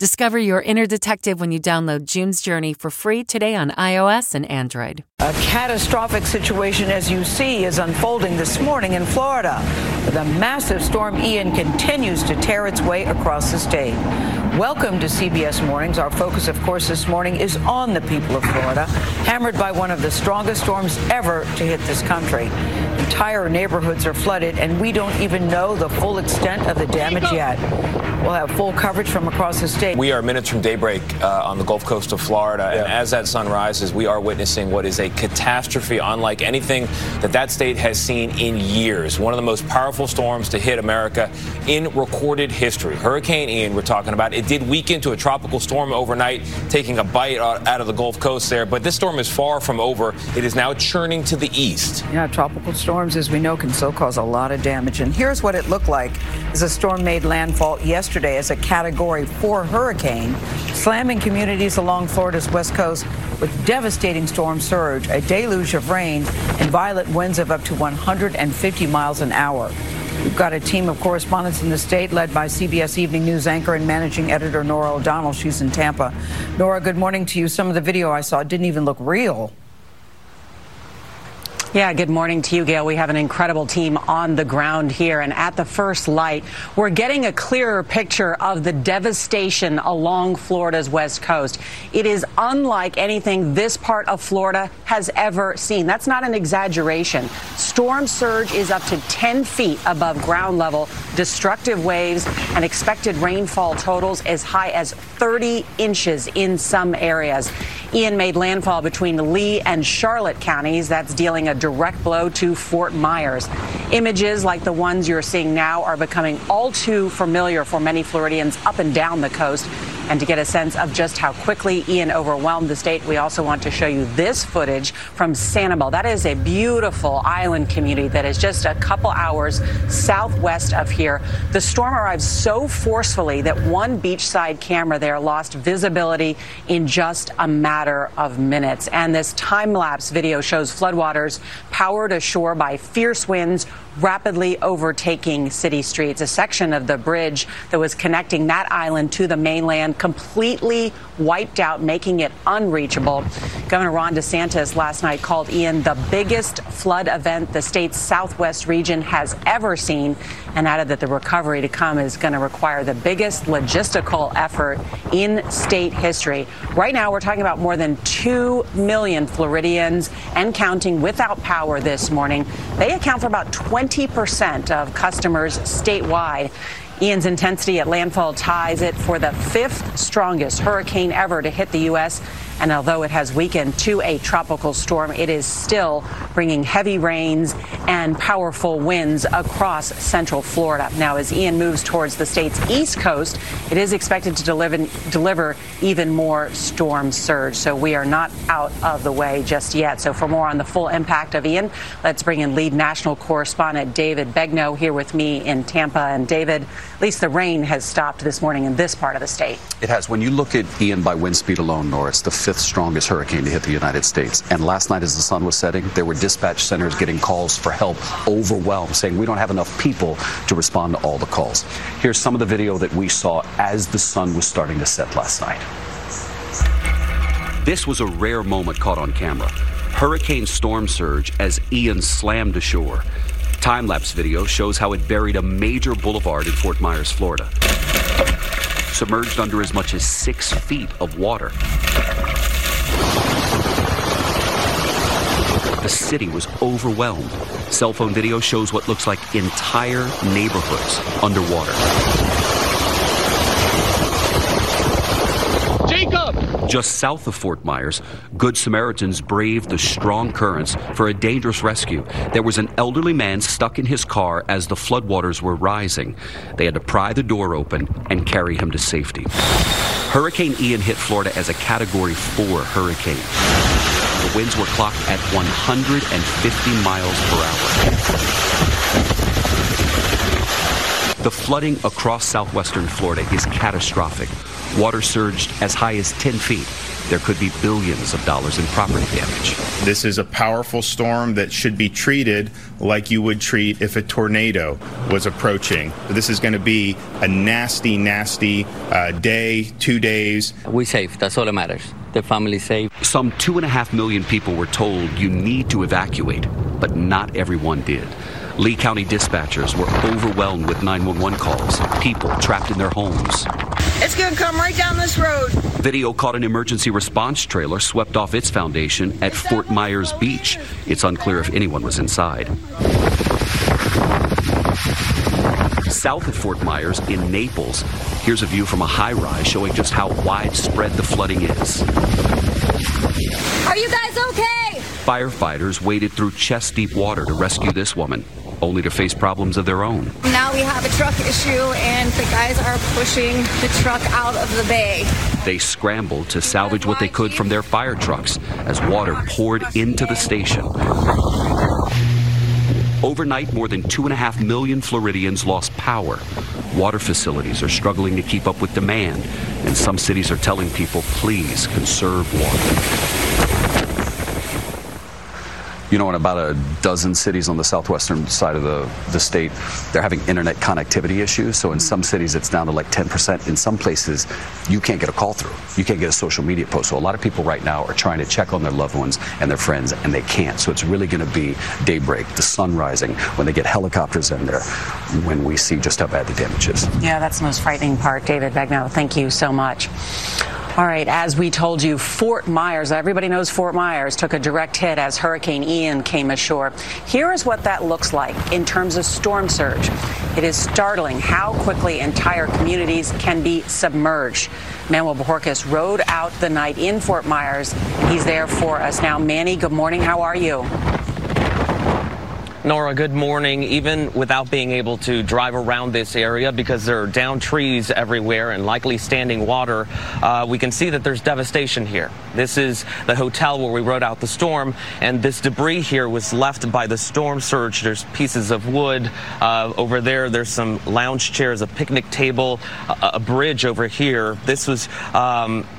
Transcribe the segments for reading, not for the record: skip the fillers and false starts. Discover your inner detective when you download June's Journey for free today on iOS and Android. A catastrophic situation, as you see, is unfolding this morning in Florida. The massive storm Ian continues to tear its way across the state. Welcome to CBS Mornings. Our focus, of course, this morning is on the people of Florida, hammered by one of the strongest storms ever to hit this country. Entire neighborhoods are flooded, and we don't even know the full extent of the damage yet. We'll have full coverage from across the state. We are minutes from daybreak on the Gulf Coast of Florida, and as that sun rises, we are witnessing what is a catastrophe unlike anything that state has seen in years. One of the most powerful storms to hit America in recorded history. Hurricane Ian, we're talking about. It did weaken to a tropical storm overnight, taking a bite out of the Gulf Coast there, but this storm is far from over. It is now churning to the east. Yeah, tropical storms, as we know, can so cause a lot of damage, and here's what it looked like as a storm made landfall yesterday as a Category 4 hurricane, slamming communities along Florida's west coast with devastating storm surge, a deluge of rain, and violent winds of up to 150 miles an hour. We've got a team of correspondents in the state led by CBS Evening News anchor and managing editor Nora O'Donnell. She's in Tampa. Nora, good morning to you. Some of the video I saw didn't even look real. Yeah, good morning to you, Gail. We have an incredible team on the ground here, and at the first light, we're getting a clearer picture of the devastation along Florida's west coast. It is unlike anything this part of Florida has ever seen. That's not an exaggeration. Storm surge is up to 10 feet above ground level, destructive waves, and expected rainfall totals as high as 30 inches in some areas. Ian made landfall between Lee and Charlotte counties. That's dealing a direct blow to Fort Myers. Images like the ones you're seeing now are becoming all too familiar for many Floridians up and down the coast. And to get a sense of just how quickly Ian overwhelmed the state, we also want to show you this footage from Sanibel. That is a beautiful island community that is just a couple hours southwest of here. The storm arrived so forcefully that one beachside camera there lost visibility in just a matter of minutes. And this time-lapse video shows floodwaters powered ashore by fierce winds, rapidly overtaking city streets. A section of the bridge that was connecting that island to the mainland completely wiped out, making it unreachable. Governor Ron DeSantis last night called Ian the biggest flood event the state's southwest region has ever seen, and added that the recovery to come is going to require the biggest logistical effort in state history. Right now, we're talking about more than 2 million Floridians and counting without power this morning. They account for about 20% of customers statewide. Ian's intensity at landfall ties it for the 5th strongest hurricane ever to hit the U.S. And although it has weakened to a tropical storm, it is still bringing heavy rains and powerful winds across central Florida. Now, as Ian moves towards the state's east coast, it is expected to deliver even more storm surge. So we are not out of the way just yet. So for more on the full impact of Ian, let's bring in lead national correspondent David Begnaud here with me in Tampa. And David, at least the rain has stopped this morning in this part of the state. It has. When you look at Ian by wind speed alone, Nora, it's the fifth strongest hurricane to hit the United States. And last night as the sun was setting, there were dispatch centers getting calls for help, overwhelmed, saying we don't have enough people to respond to all the calls. Here's some of the video that we saw as the sun was starting to set last night. This was a rare moment caught on camera. Hurricane storm surge as Ian slammed ashore. Time-lapse video shows how it buried a major boulevard in Fort Myers, Florida. Submerged under as much as 6 feet of water. The city was overwhelmed. Cell phone video shows what looks like entire neighborhoods underwater. Jacob! Just south of Fort Myers, Good Samaritans braved the strong currents for a dangerous rescue. There was an elderly man stuck in his car as the floodwaters were rising. They had to pry the door open and carry him to safety. Hurricane Ian hit Florida as a Category 4 hurricane. The winds were clocked at 150 miles per hour. The flooding across southwestern Florida is catastrophic. Water surged as high as 10 feet. There could be billions of dollars in property damage. This is a powerful storm that should be treated like you would treat if a tornado was approaching. This is going to be a nasty, nasty day, 2 days. We're safe. That's all that matters. The family safe. Some 2.5 million people were told you need to evacuate, but not everyone did. Lee County dispatchers were overwhelmed with 911 calls, people trapped in their homes. It's going to come right down this road. Video caught an emergency response trailer swept off its foundation at Fort Myers Beach. It's unclear if anyone was inside. South of Fort Myers in Naples, here's a view from a high-rise showing just how widespread the flooding is. Are you guys okay? Firefighters waded through chest-deep water to rescue this woman, only to face problems of their own. Now we have a truck issue, and the guys are pushing the truck out of the bay. They scrambled to salvage what they could from their fire trucks as water poured into the station. Overnight, more than 2.5 million Floridians lost power. Water facilities are struggling to keep up with demand, and some cities are telling people, please conserve water. You know, in about a dozen cities on the southwestern side of the state, they're having internet connectivity issues. So in some cities, it's down to like 10%. In some places, you can't get a call through. You can't get a social media post. So a lot of people right now are trying to check on their loved ones and their friends, and they can't. So it's really going to be daybreak, the sun rising, when they get helicopters in there, when we see just how bad the damage is. Yeah, that's the most frightening part. David Begnaud, thank you so much. All right, as we told you, Fort Myers, everybody knows Fort Myers, took a direct hit as Hurricane Ian came ashore. Here is what that looks like in terms of storm surge. It is startling how quickly entire communities can be submerged. Manuel Bohorcas rode out the night in Fort Myers. He's there for us now. Manny, good morning. How are you? Nora, good morning. Even without being able to drive around this area because there are downed trees everywhere and likely standing water, we can see that there's devastation here. This is the hotel where we rode out the storm, and this debris here was left by the storm surge. There's pieces of wood over there. There's some lounge chairs, a picnic table, a bridge over here. This was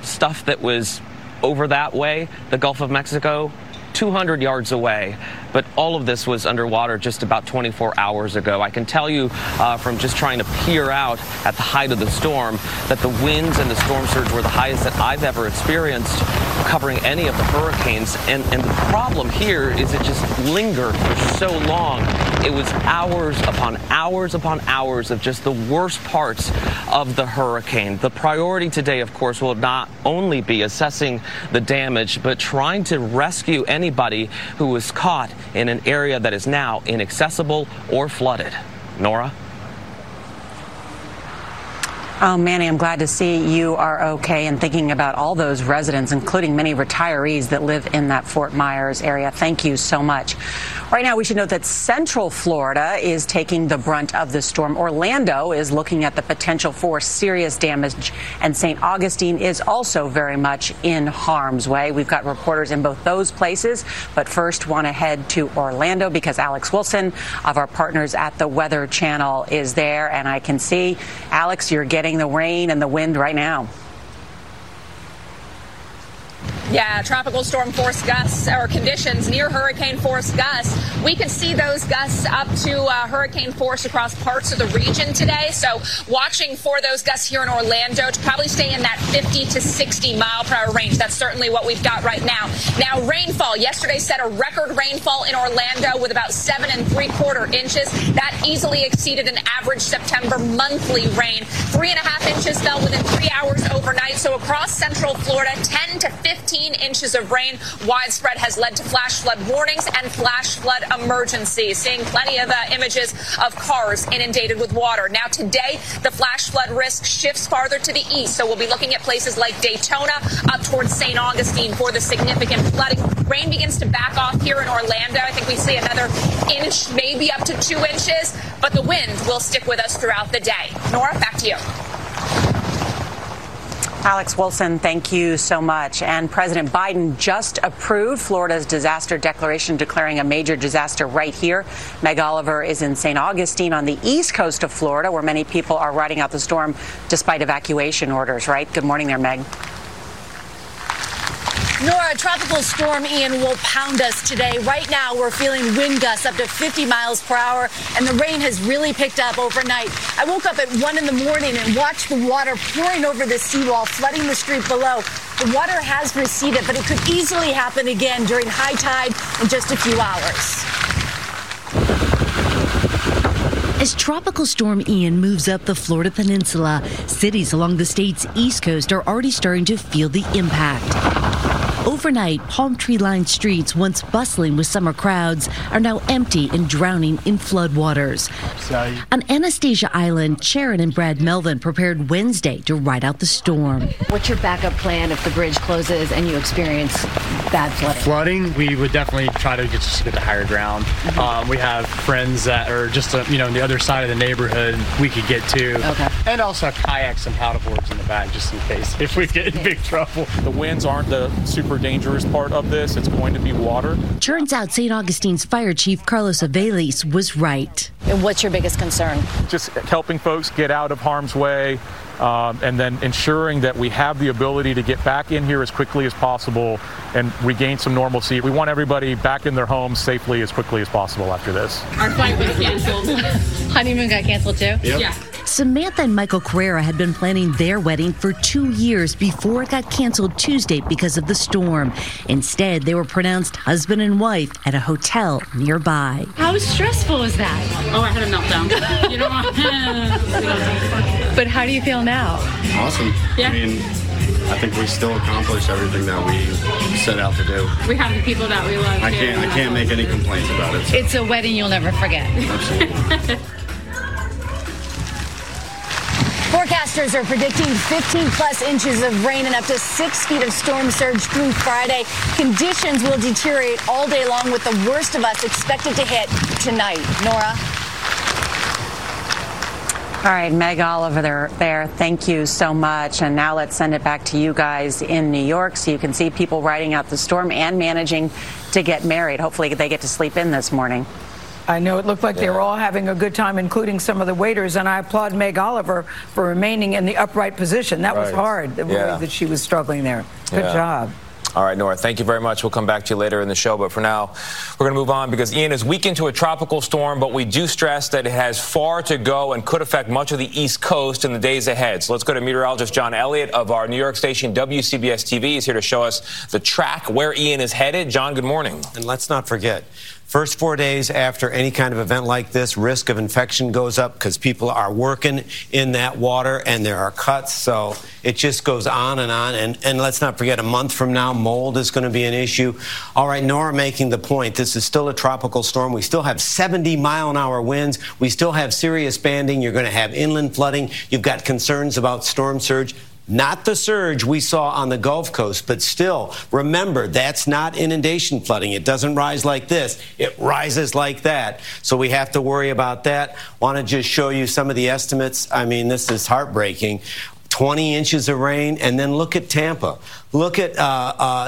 stuff that was over that way, the Gulf of Mexico, 200 yards away. But all of this was underwater just about 24 hours ago. I can tell you from just trying to peer out at the height of the storm that the winds and the storm surge were the highest that I've ever experienced covering any of the hurricanes. And the problem here is it just lingered for so long. It was hours upon hours upon hours of just the worst parts of the hurricane. The priority today, of course, will not only be assessing the damage, but trying to rescue anybody who was caught in an area that is now inaccessible or flooded. Nora? Oh, Manny, I'm glad to see you are okay and thinking about all those residents, including many retirees that live in that Fort Myers area. Thank you so much. Right now, we should note that Central Florida is taking the brunt of the storm. Orlando is looking at the potential for serious damage, and St. Augustine is also very much in harm's way. We've got reporters in both those places, but first want to head to Orlando because Alex Wilson of our partners at the Weather Channel is there, and I can see, Alex, you're getting the rain and the wind right now. Yeah, tropical storm force gusts or conditions near hurricane force gusts. We could see those gusts up to hurricane force across parts of the region today. So watching for those gusts here in Orlando to probably stay in that 50 to 60 mile per hour range. That's certainly what we've got right now. Now, rainfall yesterday set a record rainfall in Orlando with about 7 3/4 inches. That easily exceeded an average September monthly rain. 3.5 inches fell within 3 hours overnight. So across central Florida, 10 to 15 inches of rain widespread has led to flash flood warnings and flash flood emergencies. Seeing plenty of images of cars inundated with water. Now today, the flash flood risk shifts farther to the east, so we'll be looking at places like Daytona up towards St. Augustine for the significant flooding. Rain begins to back off here in Orlando. I think we see another inch, maybe up to 2 inches, but the wind will stick with us throughout the day. Nora, back to you. Alex Wilson, thank you so much. And President Biden just approved Florida's disaster declaration, declaring a major disaster right here. Meg Oliver is in St. Augustine on the east coast of Florida, where many people are riding out the storm despite evacuation orders, right? Good morning there, Meg. Nora, Tropical Storm Ian will pound us today. Right now, we're feeling wind gusts up to 50 miles per hour, and the rain has really picked up overnight. I woke up at 1 in the morning and watched the water pouring over the seawall, flooding the street below. The water has receded, but it could easily happen again during high tide in just a few hours. As Tropical Storm Ian moves up the Florida Peninsula, cities along the state's east coast are already starting to feel the impact. Overnight, palm tree-lined streets, once bustling with summer crowds, are now empty and drowning in floodwaters. On Anastasia Island, Sharon and Brad Melvin prepared Wednesday to ride out the storm. What's your backup plan if the bridge closes and you experience bad flooding? Flooding, we would definitely try to get to the higher ground. Mm-hmm. We have friends that are just, on the other side of the neighborhood we could get to. Okay. And also kayaks and paddleboards in the back just in case if we get in big trouble. The winds aren't the super dangerous part of this. It's going to be water. Turns out St. Augustine's fire chief Carlos Avelis was right. And what's your biggest concern? Just helping folks get out of harm's way. And then ensuring that we have the ability to get back in here as quickly as possible and regain some normalcy. We want everybody back in their homes safely as quickly as possible after this. Our flight was canceled. Honeymoon got canceled too? Yep. Yeah. Samantha and Michael Carrera had been planning their wedding for 2 years before it got canceled Tuesday because of the storm. Instead, they were pronounced husband and wife at a hotel nearby. How stressful was that? Oh, I had a meltdown. You know, but how do you feel now? Awesome. Yeah. I mean, I think we still accomplished everything that we set out to do. We have the people that we love. I can't make any complaints about it. So. It's a wedding you'll never forget. Absolutely. Forecasters are predicting 15 plus inches of rain and up to 6 feet of storm surge through Friday. Conditions will deteriorate all day long with the worst of us expected to hit tonight. Nora. All right, Meg Oliver there. Thank you so much. And now let's send it back to you guys in New York so you can see people riding out the storm and managing to get married. Hopefully they get to sleep in this morning. I know it looked like they were all having a good time, including some of the waiters, and I applaud Meg Oliver for remaining in the upright position. That was hard, the way that she was struggling there. Good job. All right, Nora, thank you very much. We'll come back to you later in the show, but for now, we're going to move on because Ian is weakened to a tropical storm, but we do stress that it has far to go and could affect much of the East Coast in the days ahead. So let's go to meteorologist John Elliott of our New York station WCBS TV. He's here to show us the track where Ian is headed. John, good morning. And let's not forget, First 4 days after any kind of event like this, risk of infection goes up because people are working in that water and there are cuts. So it just goes on and on. And let's not forget, a month from now, mold is going to be an issue. All right, Nora making the point, this is still a tropical storm. We still have 70-mile-an-hour winds. We still have serious banding. You're going to have inland flooding. You've got concerns about storm surge. Not the surge we saw on the Gulf Coast, but still, remember, that's not inundation flooding. It doesn't rise like this. It rises like that. So we have to worry about that. Want to just show you some of the estimates. I mean, this is heartbreaking. 20 inches of rain, and then look at Tampa. Look at